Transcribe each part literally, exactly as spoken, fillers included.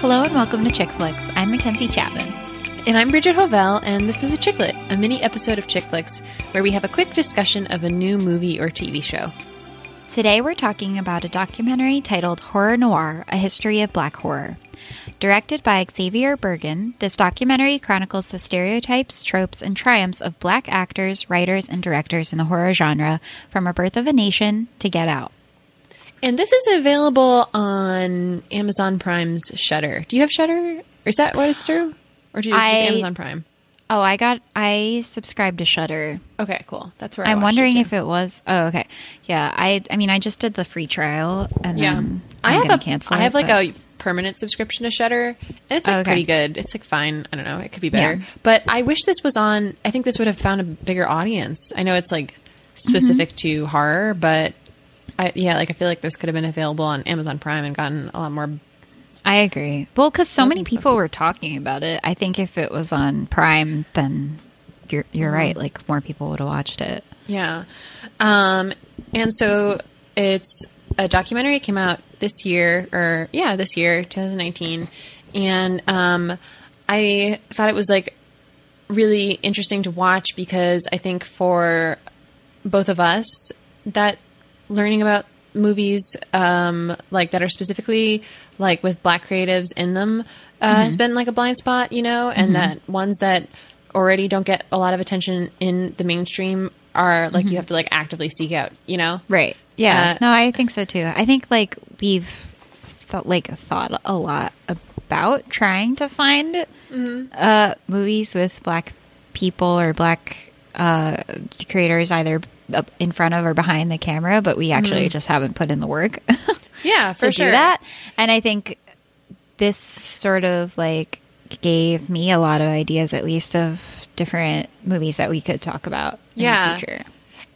Hello and welcome to Chickflix. I'm Mackenzie Chapman. And I'm Bridget Hovell, and this is a Chicklet, a mini episode of Chickflix where we have a quick discussion of a new movie or T V show. Today we're talking about a documentary titled Horror Noir, A History of Black Horror. Directed by Xavier Bergen, this documentary chronicles the stereotypes, tropes, and triumphs of Black actors, writers, and directors in the horror genre, from A Birth of a Nation to Get Out. And this is available on Amazon Prime's Shudder. Do you have Shudder? Is that what it's through? Or do you just I, use Amazon Prime? Oh, I got I subscribed to Shudder. Okay, cool. That's where I I'm wondering it if it was. Oh, okay. Yeah, I I mean I just did the free trial and yeah. then I I'm have a cancel. I have it, like but... a permanent subscription to Shudder, and it's like oh, okay. pretty good. It's like fine. I don't know. It could be better. Yeah. But I wish this was on. I think this would have found a bigger audience. I know it's like specific mm-hmm. to horror, but I, yeah, like I feel like this could have been available on Amazon Prime and gotten a lot more. I agree. Well, because so many people were talking about it. I think if it was on Prime, then you're you're mm-hmm. right. Like more people would have watched it. Yeah. Um. And so it's a documentary. It came out this year, or yeah, this year, twenty nineteen, and um, I thought it was like really interesting to watch because I think for both of us that learning about movies um, like that are specifically like with Black creatives in them uh, mm-hmm. has been like a blind spot, you know, and mm-hmm. that ones that already don't get a lot of attention in the mainstream are like mm-hmm. you have to like actively seek out, you know, right. Yeah, uh, no, I think so too. I think like we've th- like thought a lot about trying to find mm-hmm. uh, movies with Black people or Black uh, creators either up in front of or behind the camera, but we actually mm-hmm. just haven't put in the work. yeah, for to sure. do that, and I think this sort of like gave me a lot of ideas, at least of different movies that we could talk about yeah. in the future.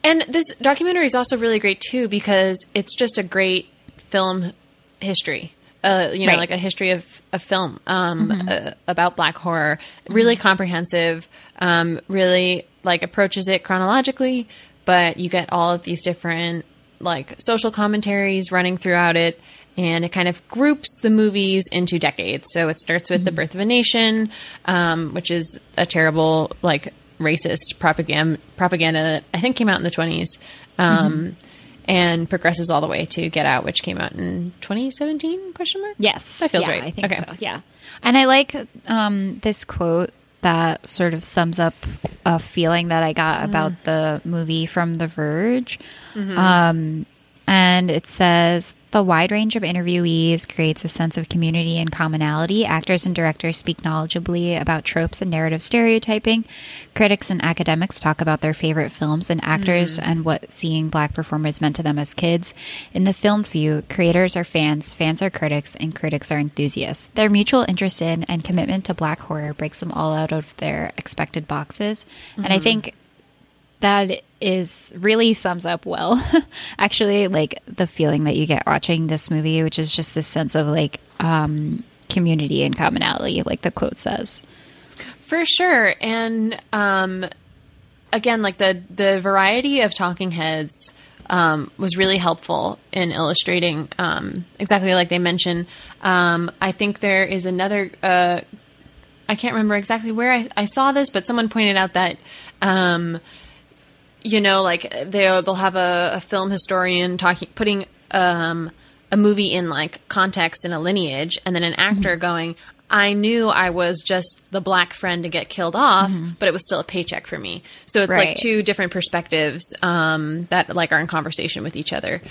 And this documentary is also really great, too, because it's just a great film history, uh, you know, right. like a history of a film um, mm-hmm. uh, about Black horror. Really mm-hmm. comprehensive, um, really, like, approaches it chronologically, but you get all of these different, like, social commentaries running throughout it, and it kind of groups the movies into decades. So it starts with mm-hmm. The Birth of a Nation, um, which is a terrible, like, racist propaganda propaganda that I think came out in the twenties um mm-hmm. and progresses all the way to Get Out, which came out in twenty seventeen question mark yes that feels yeah, right I think okay. so yeah and I like um this quote that sort of sums up a feeling that I got about mm. the movie from The Verge mm-hmm. um and it says, "The wide range of interviewees creates a sense of community and commonality. Actors and directors speak knowledgeably about tropes and narrative stereotyping. Critics and academics talk about their favorite films and actors mm-hmm. and what seeing Black performers meant to them as kids. In the film's view, creators are fans, fans are critics, and critics are enthusiasts. Their mutual interest in and commitment to Black horror breaks them all out of their expected boxes." Mm-hmm. And I think that is really sums up well, actually, like the feeling that you get watching this movie, which is just this sense of like um, community and commonality, like the quote says. For sure, and um, again, like the the variety of talking heads um, was really helpful in illustrating um, exactly like they mentioned. Um, I think there is another. Uh, I can't remember exactly where I, I saw this, but someone pointed out that. Um, You know, like they'll they'll have a, a film historian talking, putting um, a movie in like context and a lineage, and then an actor mm-hmm. going, "I knew I was just the Black friend to get killed off, mm-hmm. but it was still a paycheck for me." So it's right. like two different perspectives um, that like are in conversation with each other.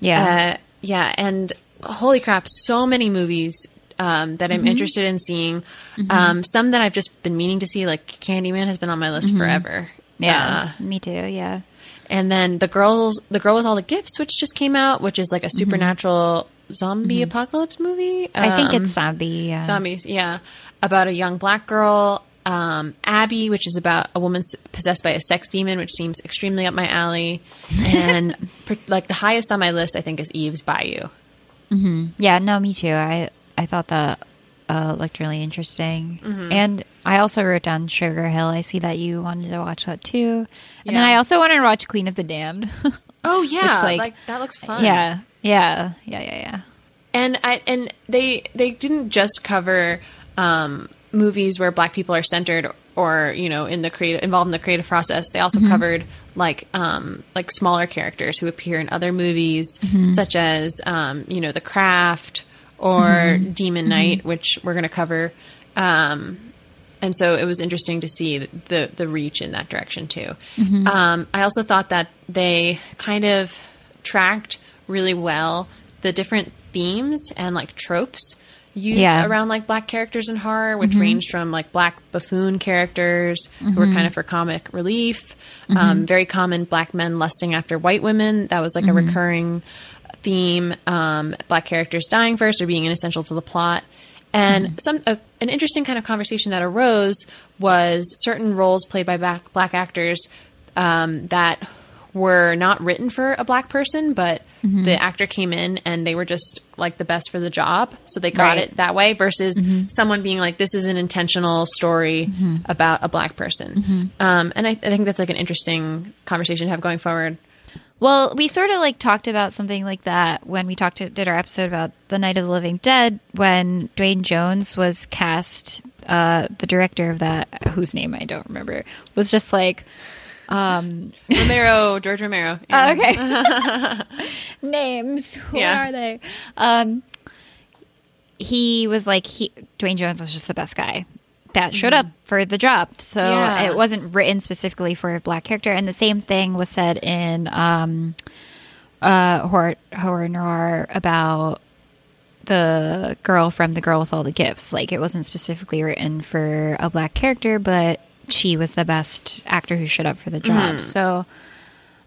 Yeah, uh, yeah, and holy crap, so many movies um, that I'm mm-hmm. interested in seeing. Mm-hmm. Um, some that I've just been meaning to see, like Candyman, has been on my list mm-hmm. forever. Yeah, uh, me too. Yeah, and then the girls, the Girl with All the Gifts, which just came out, which is like a supernatural mm-hmm. zombie mm-hmm. apocalypse movie. Um, I think it's zombie yeah. zombies. Yeah, about a young Black girl, um, Abby, which is about a woman possessed by a sex demon, which seems extremely up my alley. And like the highest on my list, I think, is Eve's Bayou. Mm-hmm. Yeah, no, me too. I I thought that uh, looked really interesting mm-hmm. and. I also wrote down Sugar Hill. I see that you wanted to watch that too. And yeah. then I also wanted to watch Queen of the Damned. oh, yeah. Which, like, like, that looks fun. Yeah. Yeah. Yeah, yeah, yeah. And I, and they they didn't just cover um, movies where Black people are centered or, you know, in the creative involved in the creative process. They also mm-hmm. covered like um, like smaller characters who appear in other movies, mm-hmm. such as um, you know, The Craft or mm-hmm. Demon Knight, mm-hmm. which we're going to cover. Um, and so it was interesting to see the the reach in that direction too. Mm-hmm. Um, I also thought that they kind of tracked really well the different themes and like tropes used yeah. around like Black characters in horror, which mm-hmm. ranged from like Black buffoon characters mm-hmm. who were kind of for comic relief, mm-hmm. um, very common Black men lusting after white women. That was like mm-hmm. a recurring theme. Um, Black characters dying first or being inessential to the plot. And mm-hmm. some a, an interesting kind of conversation that arose was certain roles played by Black, black actors um, that were not written for a Black person, but mm-hmm. the actor came in and they were just like the best for the job. So they got right. it that way versus mm-hmm. someone being like, this is an intentional story mm-hmm. about a Black person. Mm-hmm. Um, and I, I think that's like an interesting conversation to have going forward. Well, we sort of like talked about something like that when we talked to, did our episode about The Night of the Living Dead, when Dwayne Jones was cast, uh, the director of that, whose name I don't remember, was just like, Um, Romero, George Romero. Yeah. Oh, okay. Names. Who yeah. are they? Um, he was like, he, Dwayne Jones was just the best guy that showed mm-hmm. up for the job. So yeah. it wasn't written specifically for a Black character. And the same thing was said in um, uh, horror, horror noir about the girl from The Girl with All the Gifts. Like, it wasn't specifically written for a Black character, but she was the best actor who showed up for the job. Mm. So,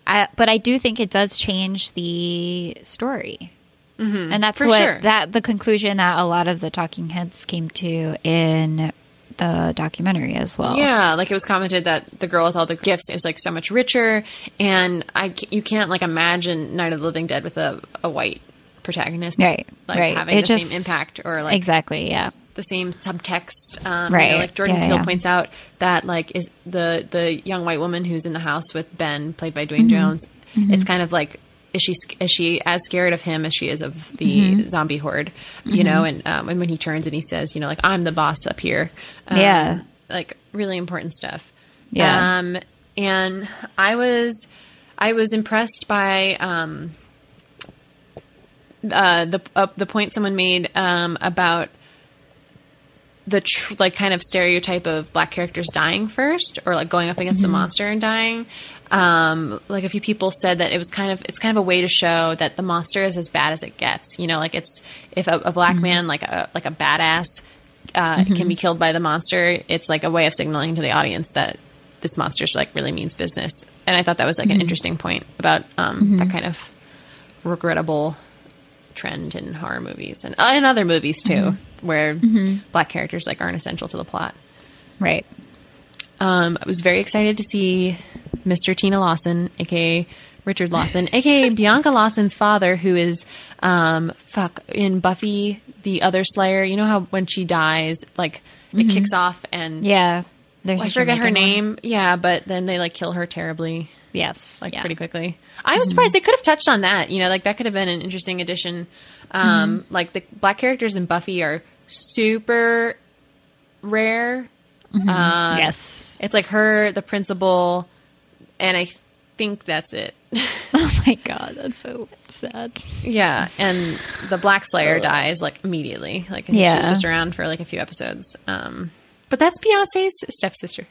I, but I do think it does change the story. Mm-hmm. And that's for what, sure. that the conclusion that a lot of the talking heads came to in the documentary as well. Yeah. Like, it was commented that The Girl with All the Gifts is like so much richer. And I, you can't like imagine Night of the Living Dead with a, a white protagonist. Right. Like right. having it the just, same impact or like. Exactly. Yeah. The same subtext, um, right? You know, like Jordan Peele yeah, yeah. points out that like is the the young white woman who's in the house with Ben, played by Dwayne mm-hmm. Jones. Mm-hmm. It's kind of like is she is she as scared of him as she is of the mm-hmm. zombie horde, you mm-hmm. know? And um, and when he turns and he says, you know, like I'm the boss up here, um, yeah, like really important stuff. Yeah, um, and I was I was impressed by. Um, uh, the uh, the point someone made um, about. the tr- like kind of stereotype of Black characters dying first or like going up against mm-hmm. the monster and dying. Um, like a few people said that it was kind of, it's kind of a way to show that the monster is as bad as it gets, you know, like it's, if a, a Black mm-hmm. man, like a, like a badass, uh, mm-hmm. can be killed by the monster. It's like a way of signaling to the audience that this monster's like really means business. And I thought that was like mm-hmm. an interesting point about, um, mm-hmm. that kind of regrettable trend in horror movies and uh, in other movies too. Mm-hmm. where mm-hmm. Black characters like aren't essential to the plot. Right. Um, I was very excited to see Mister Tina Lawson, a k a. Richard Lawson, a k a. Bianca Lawson's father, who is, um, fuck, in Buffy, the other Slayer. You know how when she dies, like, mm-hmm. it kicks off and... Yeah. Well, I forget her name. One. Yeah, but then they, like, kill her terribly. Yes. Like, yeah. pretty quickly. I was mm-hmm. surprised they could have touched on that. You know, like, that could have been an interesting addition. Um, mm-hmm. Like, the Black characters in Buffy are... super rare. Mm-hmm. Uh, yes. It's like her, the principal, and I think that's it. Oh my God, that's so sad. Yeah, and the Black Slayer oh. dies like immediately. Like I think yeah. she's just around for like a few episodes. Um, but that's Beyonce's stepsister.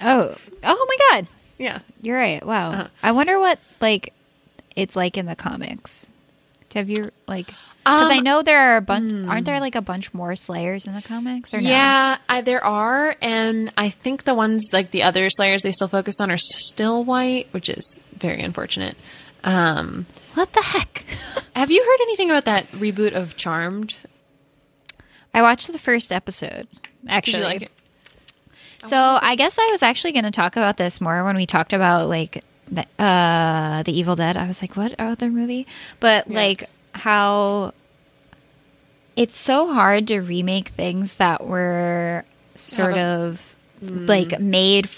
Oh, oh my God. Yeah. You're right. Wow. Uh-huh. I wonder what like it's like in the comics. Have you like... Because um, I know there are a bunch, mm. aren't there like a bunch more Slayers in the comics? Or no? Yeah, I, there are. And I think the ones, like the other Slayers they still focus on are still white, which is very unfortunate. Um, what the heck? Have you heard anything about that reboot of Charmed? I watched the first episode, actually. Did you like it? So I guess I was actually going to talk about this more when we talked about like the, uh, the Evil Dead. I was like, what other movie? But yeah. like... how it's so hard to remake things that were sort yeah. of mm. like made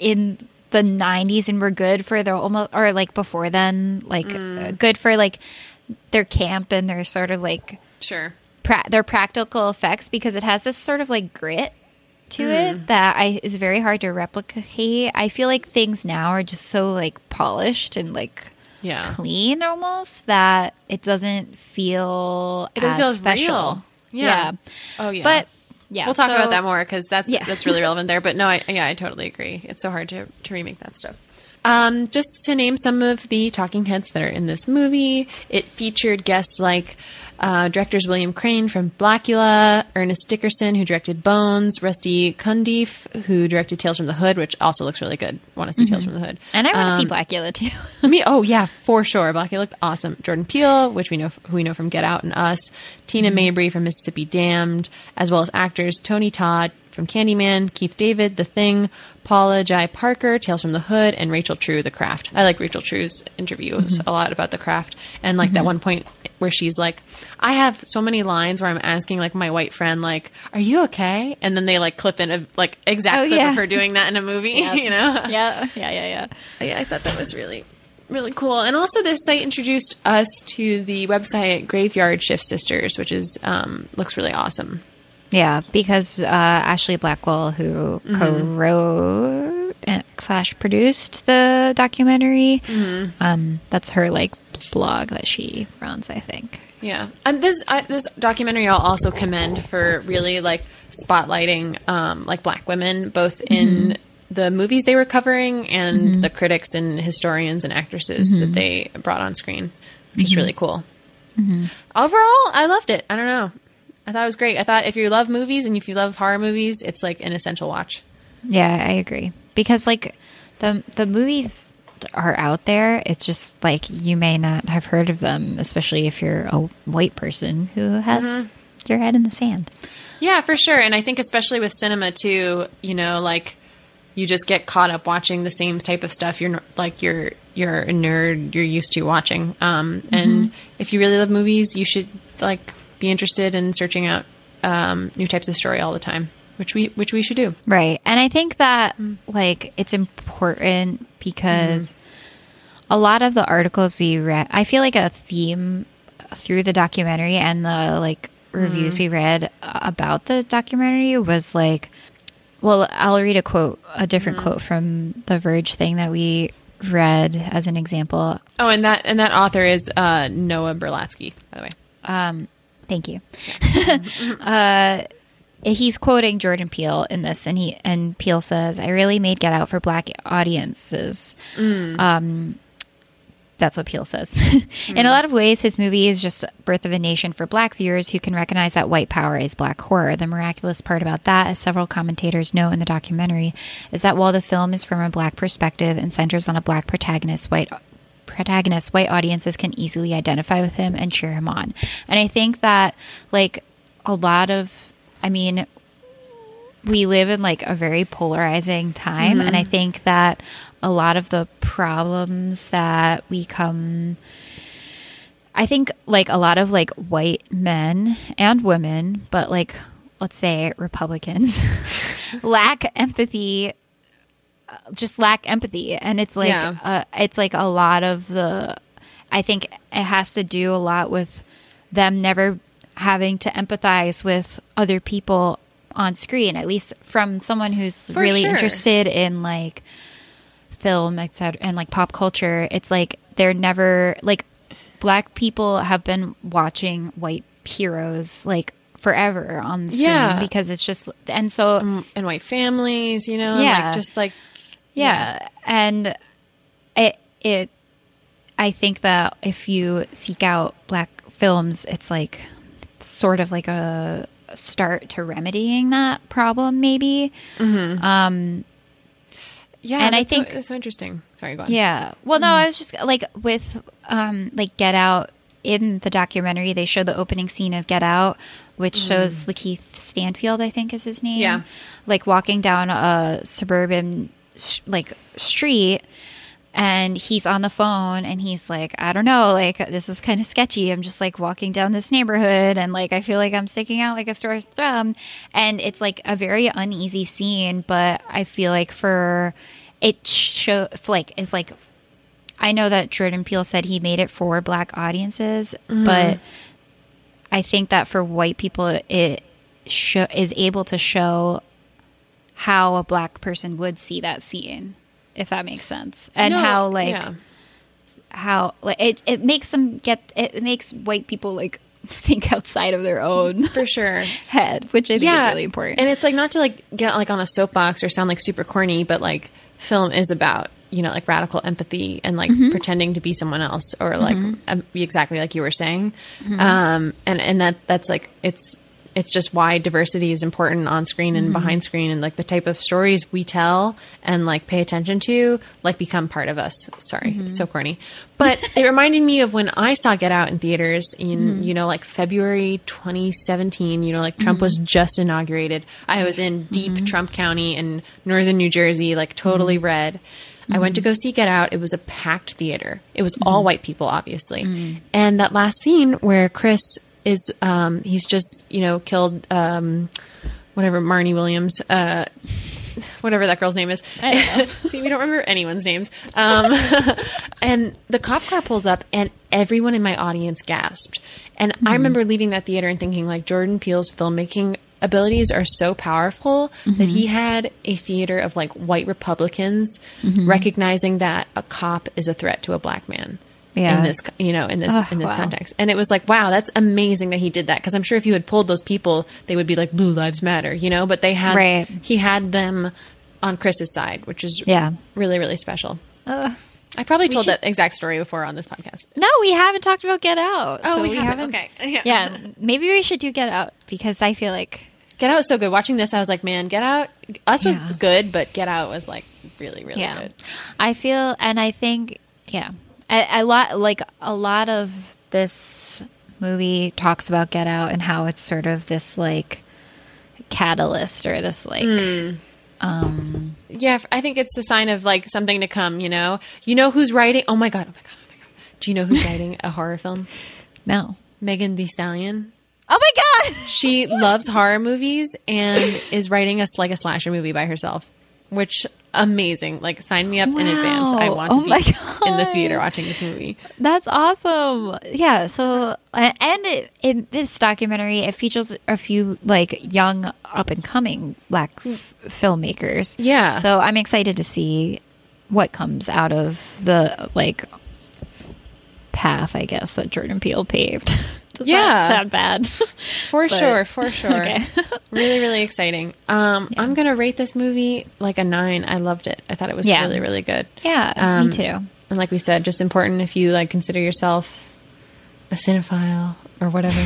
in the nineties and were good for the almost or like before then, like mm. good for like their camp and their sort of like sure pra- their practical effects, because it has this sort of like grit to mm. it that I is very hard to replicate. I feel like things now are just so like polished and like yeah. clean almost that it doesn't feel it doesn't as feel special. Real. Yeah. yeah. Oh yeah. But yeah, we'll talk so, about that more because that's yeah. that's really relevant there. But no, I, yeah, I totally agree. It's so hard to to remake that stuff. Um, just to name some of the talking heads that are in this movie, it featured guests like uh, directors William Crane from Blackula, Ernest Dickerson, who directed Bones, Rusty Cundief, who directed Tales from the Hood, which also looks really good. I want to see mm-hmm. Tales from the Hood. And I want um, to see Blackula, too. me, oh, yeah, for sure. Blackula looked awesome. Jordan Peele, which we know who we know from Get Out and Us, Tina mm-hmm. Mabry from Mississippi Damned, as well as actors Tony Todd from Candyman, Keith David, The Thing, Paula Jai Parker, Tales from the Hood, and Rachel True, The Craft. I like Rachel True's interviews mm-hmm. a lot about The Craft. And like mm-hmm. that one point where she's like, I have so many lines where I'm asking like my white friend, like, are you okay? And then they like clip in a like exact oh, clip yeah. of her doing that in a movie, yep. you know? Yeah, yeah, yeah, yeah. Yeah, I thought that was really... really cool. And also this site introduced us to the website Graveyard Shift Sisters, which is um, looks really awesome. Yeah, because uh, Ashlee Blackwell, who mm-hmm. co-wrote slash produced the documentary, mm-hmm. um, that's her like blog that she runs, I think. Yeah, and this I, this documentary I'll also commend for really like spotlighting um, like Black women, both in mm-hmm. the movies they were covering and mm-hmm. the critics and historians and actresses mm-hmm. that they brought on screen, which mm-hmm. is really cool. Mm-hmm. Overall, I loved it. I don't know. I thought it was great. I thought if you love movies and if you love horror movies, it's like an essential watch. Yeah, I agree. Because like the the movies are out there. It's just like you may not have heard of them, especially if you're a white person who has mm-hmm. your head in the sand. Yeah, for sure. And I think especially with cinema too, you know, like you just get caught up watching the same type of stuff you're like you're you're a nerd you're used to watching. Um, mm-hmm. And if you really love movies, you should like be interested in searching out um, new types of story all the time, which we which we should do. Right. And I think that like it's important because mm-hmm. a lot of the articles we read, I feel like a theme through the documentary and the like reviews mm-hmm. we read about the documentary was like. Well, I'll read a quote, a different mm-hmm. quote from the Verge thing that we read as an example. Oh, and that and that author is uh, Noah Berlatsky, by the way. Um, thank you. Yeah. uh, he's quoting Jordan Peele in this, and he and Peele says, "I really made Get Out for Black audiences." Mm. Um, that's what Peele says. mm-hmm. In a lot of ways, his movie is just Birth of a Nation for Black viewers who can recognize that white power is Black horror. The miraculous part about that, as several commentators note in the documentary, is that while the film is from a Black perspective and centers on a Black protagonist, white protagonist, white audiences can easily identify with him and cheer him on. And I think that, like, a lot of, I mean, we live in, like, a very polarizing time, mm-hmm. and I think that a lot of the problems that we come, I think like a lot of like white men and women, but like, let's say Republicans lack empathy, just lack empathy. And it's like, yeah. uh, it's like a lot of the, I think it has to do a lot with them never having to empathize with other people on screen, at least from someone who's For really sure. interested in like, film, et cetera, and like pop culture. It's like they're never like Black people have been watching white heroes like forever on the screen yeah. because it's just and so um, and white families, you know, yeah, and like, just like yeah. yeah, and it it. I think that if you seek out Black films, it's like sort of like a start to remedying that problem, maybe. Mm-hmm. Um. Yeah, and I think so, that's so interesting. Sorry, go on. Yeah. Well, no, I was just like with um, like Get Out in the documentary, they show the opening scene of Get Out, which mm. shows Lakeith Stanfield, I think is his name. Yeah. Like walking down a suburban sh- like street and he's on the phone and he's like, I don't know, like this is kind of sketchy. I'm just like walking down this neighborhood and like I feel like I'm sticking out like a sore thumb. And it's like a very uneasy scene, but I feel like for... It show like is like I know that Jordan Peele said he made it for black audiences, mm. but I think that for white people, it sh- is able to show how a black person would see that scene, if that makes sense. And no, how, like, yeah. how like, it, it makes them get, it makes white people, like, think outside of their own for sure head, which I think yeah. is really important. And it's like, not to like get like on a soapbox or sound like super corny, but like film is about, you know, like radical empathy and like mm-hmm. pretending to be someone else or like mm-hmm. um, exactly like you were saying. Mm-hmm. Um, and, and that that's like, it's, it's just why diversity is important on screen and mm-hmm. behind screen, and like the type of stories we tell and like pay attention to, like become part of us. Sorry. Mm-hmm. It's so corny, but it reminded me of when I saw Get Out in theaters in, mm-hmm. you know, like February twenty seventeen, you know, like Trump mm-hmm. was just inaugurated. I was in deep mm-hmm. Trump County in northern New Jersey, like totally mm-hmm. red. I went to go see Get Out. It was a packed theater. It was mm. all white people, obviously. Mm. And that last scene where Chris is, um, he's just, you know, killed, um, whatever, Marnie Williams, uh, whatever that girl's name is. I don't know. See, we don't remember anyone's names. Um, and the cop car pulls up and everyone in my audience gasped. And mm. I remember leaving that theater and thinking, like, Jordan Peele's filmmaking abilities are so powerful mm-hmm. that he had a theater of like white Republicans mm-hmm. recognizing that a cop is a threat to a black man yeah. in this, you know, in this, oh, in this wow. context. And it was like, wow, that's amazing that he did that. Cause I'm sure if you had pulled those people, they would be like, Blue Lives Matter, you know, but they had, right. he had them on Chris's side, which is yeah. really, really special. Uh, I probably told should... that exact story before on this podcast. No, we haven't talked about Get Out. Oh, so we, we haven't. haven't. Okay. Yeah. yeah. Maybe we should do Get Out because I feel like, Get Out was so good. Watching this, I was like, man, Get Out, Us yeah. was good, but Get Out was like really, really yeah. good. I feel, and I think, yeah, a, a lot, like a lot of this movie talks about Get Out and how it's sort of this like catalyst or this like, mm. um, yeah, I think it's a sign of like something to come, you know, you know, who's writing. Oh my God. Oh my God. Oh my God. Do you know who's writing a horror film? No. Megan Thee Stallion. Oh my God. She loves horror movies and is writing us like a slasher movie by herself, which amazing. Like sign me up wow. in advance. I want to oh be God. in the theater watching this movie. That's awesome. Yeah. So, and it, in this documentary, it features a few like young up and coming black f- filmmakers. Yeah. So I'm excited to see what comes out of the like path, I guess, that Jordan Peele paved. It's yeah, not bad. For but, sure, for sure. Okay. Really, really exciting. Um, yeah. I'm going to rate this movie like a nine. I loved it. I thought it was yeah. really, really good. Yeah, um, me too. And like we said, just important if you like consider yourself a cinephile or whatever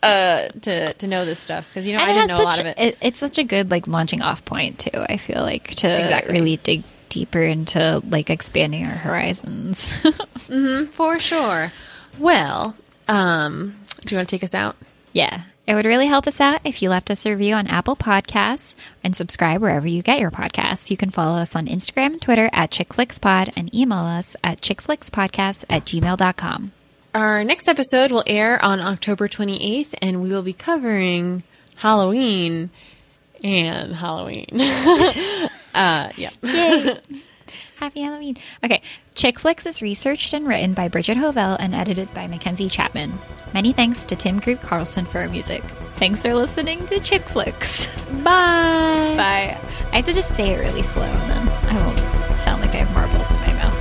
uh, to to know this stuff because you know and I didn't know such, a lot of it. it. It's such a good like launching off point too. I feel like to exactly. really dig deeper into like expanding our horizons. mm-hmm, for sure. Well. Um, do you want to take us out? Yeah. It would really help us out if you left us a review on Apple Podcasts and subscribe wherever you get your podcasts. You can follow us on Instagram and Twitter at ChickflixPod and email us at chickflixpodcast at gmail dot com. Our next episode will air on October twenty-eighth, and we will be covering Halloween and Halloween. uh, yeah. Yay. Happy Halloween. Okay. Chickflix is researched and written by Bridget Hovell and edited by Mackenzie Chapman. Many thanks to Tim Grube Carlson for our music. Thanks for listening to Chickflix. Bye. Bye. I have to just say it really slow and then I won't sound like I have marbles in my mouth.